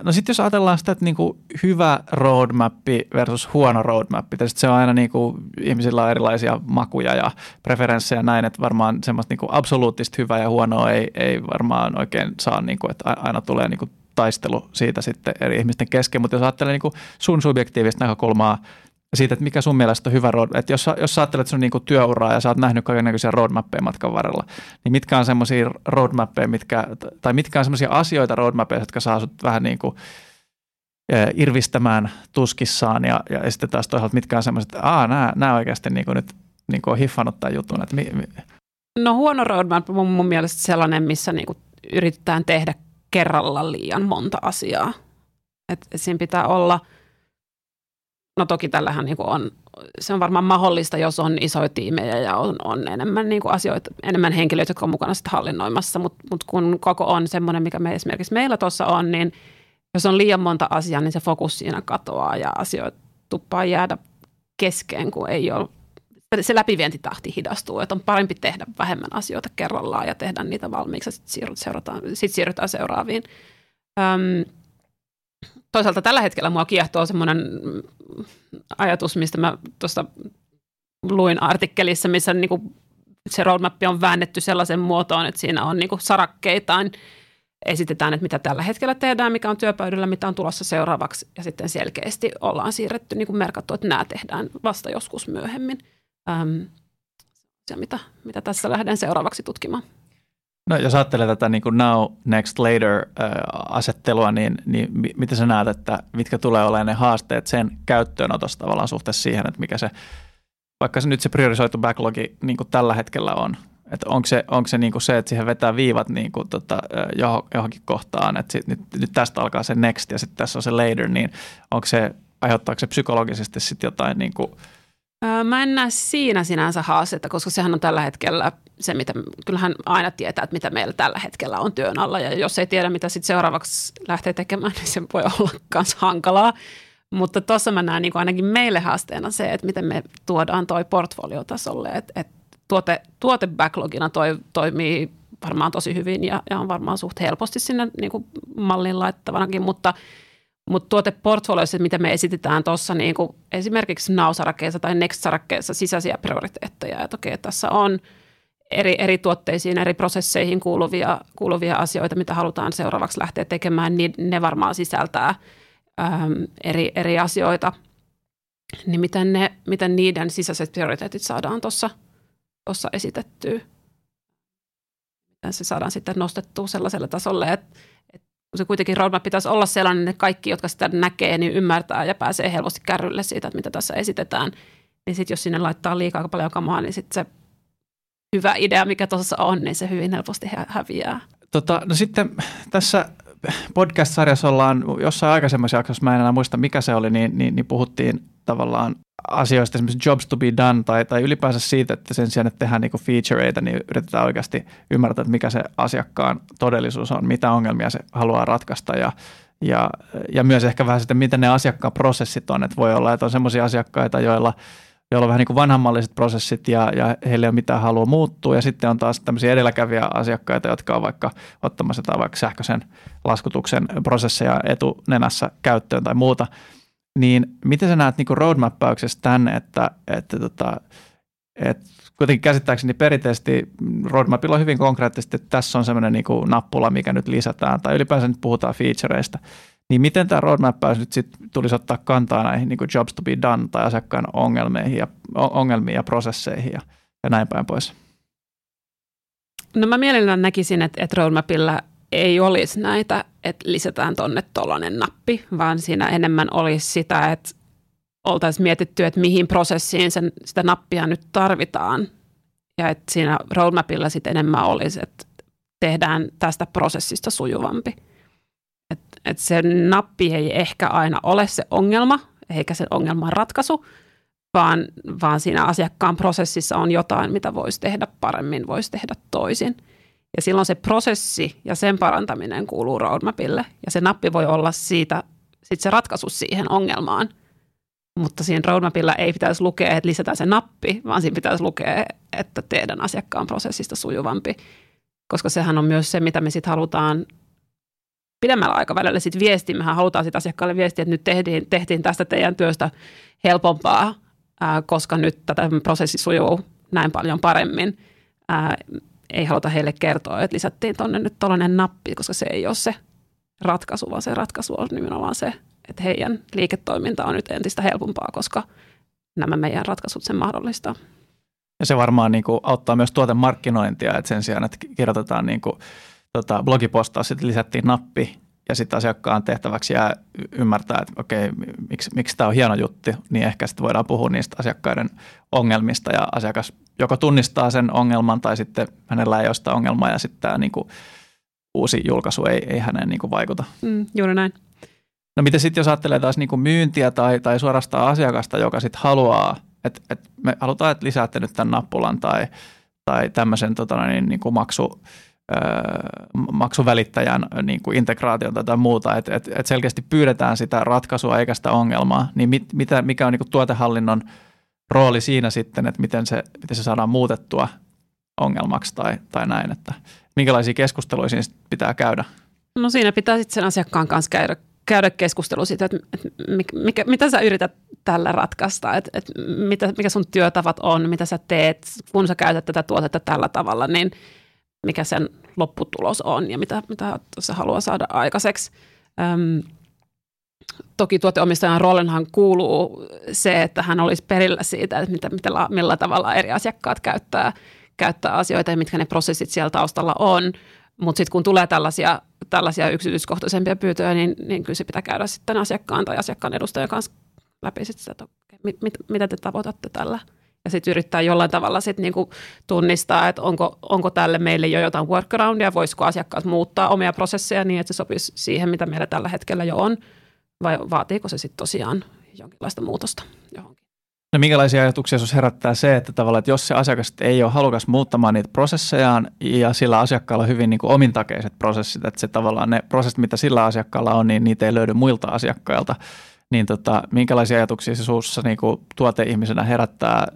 No sitten jos ajatellaan sitä, että niinku hyvä roadmappi versus huono roadmappi, tietysti se on aina niinku, ihmisillä on erilaisia makuja ja preferenssejä näin, että varmaan semmoista niinku absoluuttista hyvää ja huonoa ei varmaan oikein saa, niinku, että aina tulee niinku taistelu siitä sitten eri ihmisten kesken, mutta jos ajattelee niinku sun subjektiivista näkökulmaa siitä, että mikä sun mielestä on hyvä roadmap, että jos ajattelet sun niinku työuraa ja sä oot nähnyt kaikennäköisiä roadmappeja matkan varrella, niin mitkä on semmoisia roadmappeja, mitkä on semmoisia asioita roadmappeja, jotka saa sut vähän niinku irvistämään tuskissaan ja sitten taas toisaalta mitkä on semmoiset, nämä oikeasti niinku nyt niinku on hiffannut tämän jutun. Että No huono roadmap on mun mielestä sellainen, missä niinku yritetään tehdä kerralla liian monta asiaa. Et siinä pitää olla. No toki tällähän niin kuin on, se on varmaan mahdollista, jos on isoja tiimejä ja on enemmän niin kuin asioita, enemmän henkilöitä, jotka on mukana sitten hallinnoimassa, mutta kun koko on semmoinen, mikä me esimerkiksi meillä tuossa on, niin jos on liian monta asiaa, niin se fokus siinä katoaa ja asioita tuppaa jäädä keskeen, kun ei ole, se läpivientitahti hidastuu, että on parempi tehdä vähemmän asioita kerrallaan ja tehdä niitä valmiiksi ja sitten siirrytään seuraaviin. Toisaalta tällä hetkellä mua kiehtoo semmoinen ajatus, mistä mä tuosta luin artikkelissa, missä niin kuin se roadmap on väännetty sellaisen muotoon, että siinä on niin kuin sarakkeitaan. Esitetään, että mitä tällä hetkellä tehdään, mikä on työpöydällä, mitä on tulossa seuraavaksi ja sitten selkeästi ollaan siirretty, niin kuin merkattu, että nämä tehdään vasta joskus myöhemmin. Mitä tässä lähden seuraavaksi tutkimaan. No jos ajattelee tätä niin kuin now, next, later asettelua, niin mitä sä näet, että mitkä tulee olemaan ne haasteet sen käyttöönotossa tavallaan suhteessa siihen, että mikä se, vaikka se nyt se priorisoitu backlogi niin kuin tällä hetkellä on, että onko se, niin kuin se, että siihen vetää viivat niin kuin johonkin kohtaan, että nyt tästä alkaa se next ja sitten tässä on se later, niin aiheuttaako se psykologisesti sitten jotain niin kuin? Mä en näe siinä sinänsä haastetta, koska sehän on tällä hetkellä se, mitä kyllähän aina tietää, että mitä meillä tällä hetkellä on työn alla. Ja jos ei tiedä, mitä sitten seuraavaksi lähtee tekemään, niin se voi olla myös hankalaa. Mutta tuossa mä näen niin kuin ainakin meille haasteena se, että miten me tuodaan toi portfoliotasolle, että tuotebacklogina toimii varmaan tosi hyvin ja on varmaan suht helposti sinne niin kuin mallin laittavanakin, mutta tuoteportfolioissa, mitä me esitetään tuossa niin kuin esimerkiksi now-sarakkeessa tai next-sarakkeessa sisäisiä prioriteetteja, että okei, tässä on eri tuotteisiin, eri prosesseihin kuuluvia asioita, mitä halutaan seuraavaksi lähteä tekemään, niin ne varmaan sisältää eri asioita, niin miten niiden sisäiset prioriteetit saadaan tuossa esitettyä. Se saadaan sitten nostettua sellaiselle tasolle, että se kuitenkin roadmap pitäisi olla sellainen, että kaikki, jotka sitä näkee, niin ymmärtää ja pääsee helposti kärrylle siitä, että mitä tässä esitetään. Niin sitten jos sinne laittaa liikaa paljon kamaa, niin sitten se hyvä idea, mikä tuossa on, niin se hyvin helposti häviää. No sitten tässä podcast-sarjassa ollaan jossain aikaisemmassa jaksossa, mä en enää muista mikä se oli, niin puhuttiin tavallaan asioista, esimerkiksi jobs to be done tai ylipäänsä siitä, että sen sijaan, että tehdään niinku featureita, niin yritetään oikeasti ymmärtää, että mikä se asiakkaan todellisuus on, mitä ongelmia se haluaa ratkaista ja myös ehkä vähän sitten, mitä ne asiakkaan prosessit on, että voi olla, että on semmoisia asiakkaita, joilla on vähän niin kuin vanhammalliset prosessit ja heillä ei ole mitään halua muuttua. Ja sitten on taas tämmöisiä edelläkävijä asiakkaita, jotka on vaikka ottamassa tai vaikka sähköisen laskutuksen prosesseja etunenässä käyttöön tai muuta. Niin miten sä näet niin kuin roadmappäyksessä tänne, että kuitenkin käsittääkseni perinteisesti roadmapilla on hyvin konkreettisesti, että tässä on semmoinen niin kuin nappula, mikä nyt lisätään tai ylipäänsä nyt puhutaan featureista. Niin miten tämä roadmappäys nyt sitten tulisi ottaa kantaa näihin niin kuin jobs to be done tai asiakkaan ongelmiin ja prosesseihin ja näin päin pois? No mä mielellään näkisin, että roadmapilla ei olisi näitä, että lisätään tonne tollainen nappi, vaan siinä enemmän olisi sitä, että oltaisiin mietitty, että mihin prosessiin sitä nappia nyt tarvitaan. Ja että siinä roadmapilla sitten enemmän olisi, että tehdään tästä prosessista sujuvampi. Että se nappi ei ehkä aina ole se ongelma, eikä sen ongelman ratkaisu, vaan siinä asiakkaan prosessissa on jotain, mitä voisi tehdä paremmin, voisi tehdä toisin. Ja silloin se prosessi ja sen parantaminen kuuluu roadmapille. Ja se nappi voi olla siitä, sit se ratkaisu siihen ongelmaan. Mutta siinä roadmapilla ei pitäisi lukea, että lisätään se nappi, vaan siinä pitäisi lukea, että tehdään asiakkaan prosessista sujuvampi. Koska sehän on myös se, mitä me sitten halutaan pidemmällä aikavälillä sitten viestiä. Mehän halutaan sitten asiakkaalle viestiä, että nyt tehtiin tästä teidän työstä helpompaa, koska nyt tätä prosessi sujuu näin paljon paremmin. Ei haluta heille kertoa, että lisättiin tuonne nyt tollainen nappi, koska se ei ole se ratkaisu, vaan se ratkaisu on nimenomaan se, että heidän liiketoiminta on nyt entistä helpompaa, koska nämä meidän ratkaisut sen mahdollistaa. Ja se varmaan niin kuin auttaa myös tuotemarkkinointia, että sen sijaan, että kirjoitetaan niin kuin blogipostaus, sitten lisättiin nappi ja sitten asiakkaan tehtäväksi jää ymmärtää, että okei, miksi tämä on hieno juttu, niin ehkä sitten voidaan puhua niistä asiakkaiden ongelmista ja asiakas joko tunnistaa sen ongelman tai sitten hänellä ei ole sitä ongelmaa ja sitten tämä niinku uusi julkaisu ei häneen niinku vaikuta. Juuri näin. No miten sitten jos ajattelee taas niinku myyntiä tai suorastaan asiakasta, joka sitten haluaa, että me halutaan, että lisäätte nyt tämän nappulan tai tämmöisen niinku maksuvälittäjän niin kuin integraation tai muuta, että selkeästi pyydetään sitä ratkaisua eikä sitä ongelmaa, niin mikä on niin kuin tuotehallinnon rooli siinä sitten, että miten se saadaan muutettua ongelmaksi tai näin, että minkälaisia keskusteluja siinä pitää käydä? No siinä pitää sitten sen asiakkaan kanssa käydä keskustelu siitä, että mitä sä yrität tällä ratkaista, että mikä sun työtavat on, mitä sä teet, kun sä käytät tätä tuotetta tällä tavalla, niin mikä sen lopputulos on ja mitä se haluaa saada aikaiseksi. Toki tuoteomistajan roolinhan kuuluu se, että hän olisi perillä siitä, että millä tavalla eri asiakkaat käyttää asioita ja mitkä ne prosessit siellä taustalla on. Mutta sitten kun tulee tällaisia yksityiskohtaisempia pyytöjä, niin kyllä se pitää käydä sitten asiakkaan tai asiakkaan edustajan kanssa läpi sitä, että mitä te tavoitatte tällä. Ja sitten yrittää jollain tavalla sit niinku tunnistaa, että onko tälle meille jo jotain workaroundia, voisiko asiakkaat muuttaa omia prosesseja niin, että se sopisi siihen, mitä meillä tällä hetkellä jo on, vai vaatiiko se sitten tosiaan jonkinlaista muutosta johonkin. No minkälaisia ajatuksia sinussa herättää se, että tavallaan, että jos se asiakas ei ole halukas muuttamaan niitä prosessejaan ja sillä asiakkaalla on hyvin niin kuin omintakeiset prosessit, että se tavallaan ne prosessit, mitä sillä asiakkaalla on, niin niitä ei löydy muilta asiakkailta, niin minkälaisia ajatuksia se sinussa niin kuin tuoteihmisenä herättää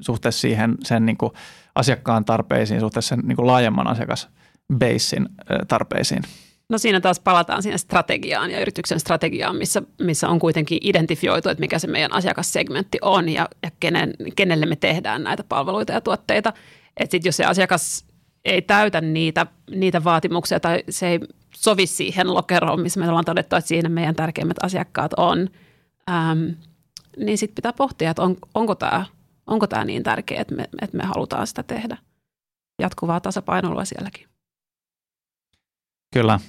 suhteessa siihen sen niin kuin asiakkaan tarpeisiin, suhteessa sen niin kuin laajemman asiakasbeissin tarpeisiin? No siinä taas palataan siihen strategiaan ja yrityksen strategiaan, missä on kuitenkin identifioitu, että mikä se meidän asiakassegmentti on ja kenelle me tehdään näitä palveluita ja tuotteita. Että sitten jos se asiakas ei täytä niitä vaatimuksia tai se ei sovi siihen lokeroon, missä me ollaan todettu, että siinä meidän tärkeimmät asiakkaat on, niin sitten pitää pohtia, että onko tämä niin tärkeä, että me halutaan sitä tehdä. Jatkuvaa tasapainoilua sielläkin. Kyllä.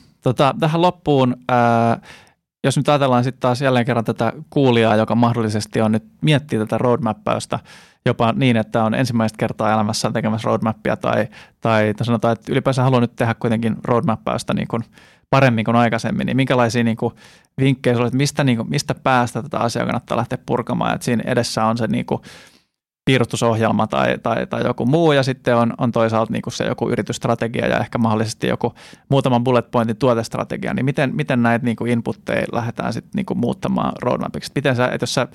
Tähän loppuun, jos nyt ajatellaan sitten taas jälleen kerran tätä kuulijaa, joka mahdollisesti on nyt miettii tätä roadmappausta jopa niin, että on ensimmäistä kertaa elämässään tekemässä roadmappia tai sanotaan, että ylipäänsä haluaa nyt tehdä kuitenkin roadmappausta niin kuin paremmin kuin aikaisemmin, niin minkälaisia niin kuin vinkkejä sinulla, että mistä päästä tätä asiaa kannattaa lähteä purkamaan, että siinä edessä on se niin kuin piirustusohjelma tai joku muu, ja sitten on toisaalta niin kuin se joku yritysstrategia ja ehkä mahdollisesti joku muutaman bullet pointin tuotestrategia, niin miten näitä niin kuin inputteja lähdetään sitten niin kuin muuttamaan roadmapiksi? Miten sä, että jos sä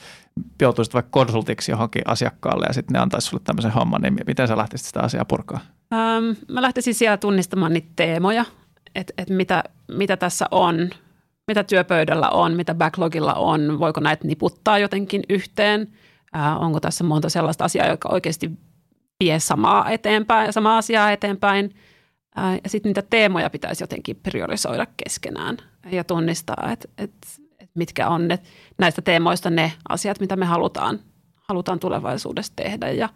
joutuisit vaikka konsultiksi johonkin asiakkaalle ja sitten ne antaisi sulle tämmöisen homman, niin miten sä lähtisit sitä asiaa purkaa? Mä lähtisin siellä tunnistamaan niitä teemoja, että mitä tässä on, mitä työpöydällä on, mitä backlogilla on, voiko näitä niputtaa jotenkin yhteen. Onko tässä monta sellaista asiaa, joka oikeasti vie samaa asiaa eteenpäin. Ja sitten niitä teemoja pitäisi jotenkin priorisoida keskenään ja tunnistaa, että mitkä on ne, näistä teemoista ne asiat, mitä me halutaan tulevaisuudessa tehdä. Ja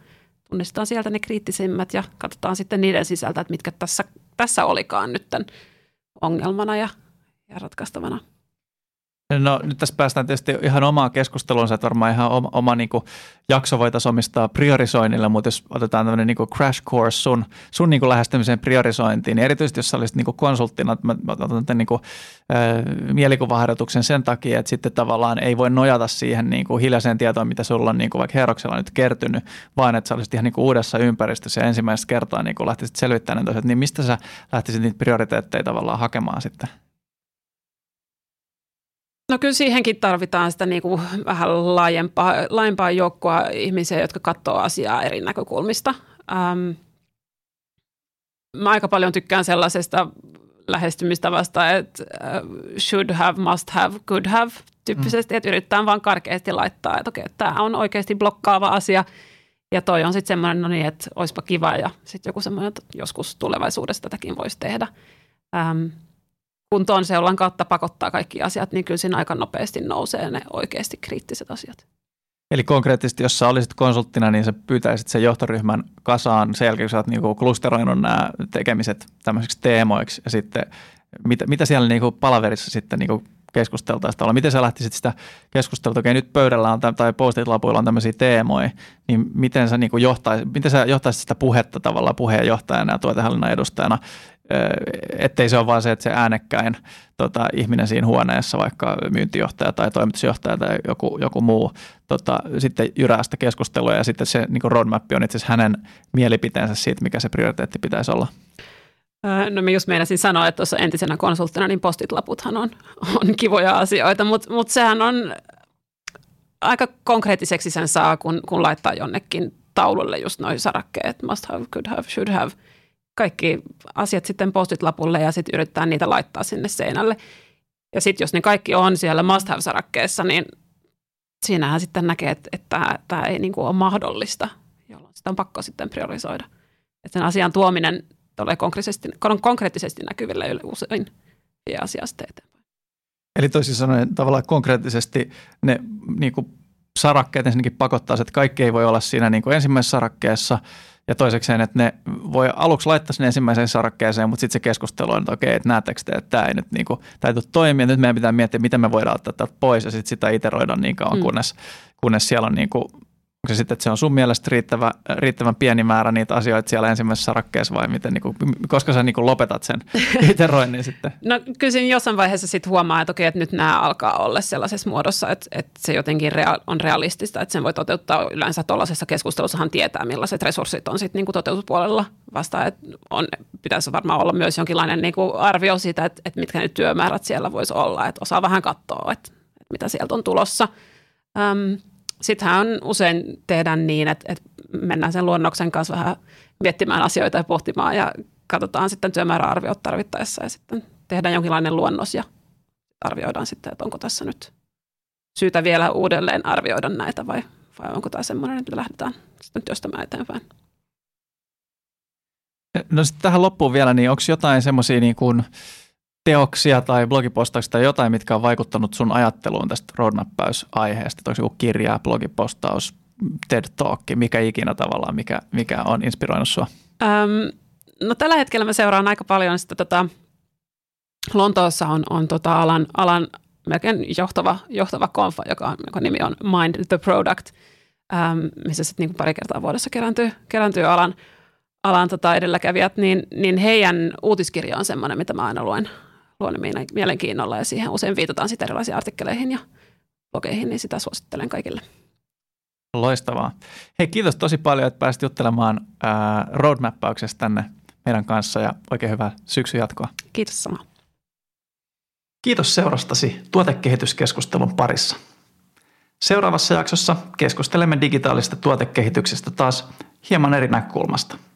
tunnistetaan sieltä ne kriittisimmät ja katsotaan sitten niiden sisältä, että mitkä tässä olikaan nyt tämän ongelmana ja ratkaistavana. No nyt tässä päästään tietysti ihan omaa keskustelunsa, että varmaan ihan oma niin kuin jakso voitaisiin omistaa priorisoinnilla, mutta jos otetaan tämmöinen niin kuin crash course sun niin kuin lähestymiseen priorisointiin, niin erityisesti jos sä olisit niin kuin konsulttina, mä otan tämän niin kuin, mielikuvaharjoituksen sen takia, että sitten tavallaan ei voi nojata siihen niin kuin hiljaiseen tietoon, mitä sulla on niin kuin vaikka Heeroksella nyt kertynyt, vaan että sä olisit ihan niin kuin uudessa ympäristössä ja ensimmäistä kertaa niin kuin lähtisit selvittämään tosiaan, niin mistä sä lähtisit niitä prioriteetteja tavallaan hakemaan sitten? No kyllä siihenkin tarvitaan sitä niin kuin vähän laajempaa joukkoa ihmisiä, jotka katsoo asiaa eri näkökulmista. Mä aika paljon tykkään sellaisesta lähestymistavasta, että should have, must have, could have tyyppisesti, että yritetään vaan karkeasti laittaa, että okei, tämä on oikeasti blokkaava asia ja toi on sitten semmoinen, no niin, että olisipa kiva ja sitten joku semmoinen, että joskus tulevaisuudessa tätäkin voisi tehdä. Kun tuon seulan kautta pakottaa kaikki asiat, niin kyllä siinä aika nopeasti nousee ne oikeasti kriittiset asiat. Eli konkreettisesti, jos sä olisit konsulttina, niin sä pyytäisit sen johtoryhmän kasaan sen jälkeen, kun sä oot niinku klusteroinut nämä tekemiset tämmöisiksi teemoiksi, ja sitten mitä siellä niinku palaverissa sitten niinku keskusteltaisiin tavallaan? Miten sä lähtisit sitä keskustelua, okei nyt pöydällä on tai post-it-lapuilla on tämmöisiä teemoja, niin miten sä, niinku johtaisit sitä puhetta tavallaan puheenjohtajana ja tuotehallinnan edustajana, ettei se ole vaan se, että se äänekkäin ihminen siinä huoneessa, vaikka myyntijohtaja tai toimitusjohtaja tai joku muu, sitten jyrää sitä keskustelua ja sitten se niin kuin roadmap on itse asiassa hänen mielipiteensä siitä, mikä se prioriteetti pitäisi olla. No mä just meinasin sanoa, että tuossa entisenä konsulttina niin postitlaputhan on kivoja asioita, mutta sehän on aika konkreettiseksi sen saa, kun laittaa jonnekin taululle just noi sarakkeet, must have, could have, should have. Kaikki asiat sitten postit lapulle ja sitten yritetään niitä laittaa sinne seinälle. Ja sitten jos ne kaikki on siellä must have-sarakkeessa, niin siinähän sitten näkee, että tämä ei niin kuin ole mahdollista, jolloin sitä on pakko sitten priorisoida. Että sen asian tuominen tulee konkreettisesti näkyvillä usein vie asiasta eteenpäin. Eli toisin sanoen tavallaan konkreettisesti ne niin kuin sarakkeet ensinnäkin pakottaa, että kaikki ei voi olla siinä niin kuin ensimmäisessä sarakkeessa. Ja toisekseen, että ne voi aluksi laittaa sinne ensimmäiseen sarakkeeseen, mutta sitten se keskustelu on, että okei, että näettekö te, että tämä ei nyt niin kuin, tämä ei tule toimia. Nyt meidän pitää miettiä, miten me voidaan ottaa täältä pois ja sitten sitä iteroida niin kauan, kunnes siellä on, niin kuin, onko se sitten, että se on sun mielestä riittävän pieni määrä niitä asioita siellä ensimmäisessä sarakkeessa vai miten, niin kuin, koska sä niin kuin lopetat sen iteroinnin sitten? No kyllä siinä jossain vaiheessa sitten huomaa, että okei, että nyt nämä alkaa olla sellaisessa muodossa, että se jotenkin on realistista, että sen voi toteuttaa yleensä tuollaisessa keskustelussahan tietää, millaiset resurssit on sitten niin kuin toteutuspuolella vastaan, että pitäisi varmaan olla myös jonkinlainen niin kuin arvio siitä, että mitkä ne työmäärät siellä voisi olla, että osaa vähän katsoa, että mitä sieltä on tulossa. Sittenhän usein tehdään niin, että mennään sen luonnoksen kanssa vähän miettimään asioita ja pohtimaan ja katsotaan sitten työmääräarviot tarvittaessa ja sitten tehdään jonkinlainen luonnos ja arvioidaan sitten, että onko tässä nyt syytä vielä uudelleen arvioida näitä vai onko tämä semmoinen, että lähdetään sitten työstämään eteenpäin. No sitten tähän loppuun vielä, niin onko jotain semmoisia niin kuin teoksia tai blogipostauksia tai jotain, mitkä on vaikuttanut sun ajatteluun tästä roadmappäysaiheesta? Onko joku kirja, blogipostaus, TED-talkki, mikä ikinä tavallaan, mikä on inspiroinut sua? No tällä hetkellä mä seuraan aika paljon sitä, Lontoossa on alan melkein johtava konfa, joka nimi on Mind the Product, missä sitten niin kuin pari kertaa vuodessa kerääntyy alan edelläkävijät, niin heidän uutiskirja on semmoinen, mitä mä aina luen mielenkiinnolla, ja siihen usein viitataan sitten erilaisiin artikkeleihin ja blogeihin, niin sitä suosittelen kaikille. Loistavaa. Hei, kiitos tosi paljon, että pääsit juttelemaan roadmappauksesta tänne meidän kanssa, ja oikein hyvää syksyn jatkoa. Kiitos samaa. Kiitos seurastasi tuotekehityskeskustelun parissa. Seuraavassa jaksossa keskustelemme digitaalisesta tuotekehityksestä taas hieman eri näkökulmasta.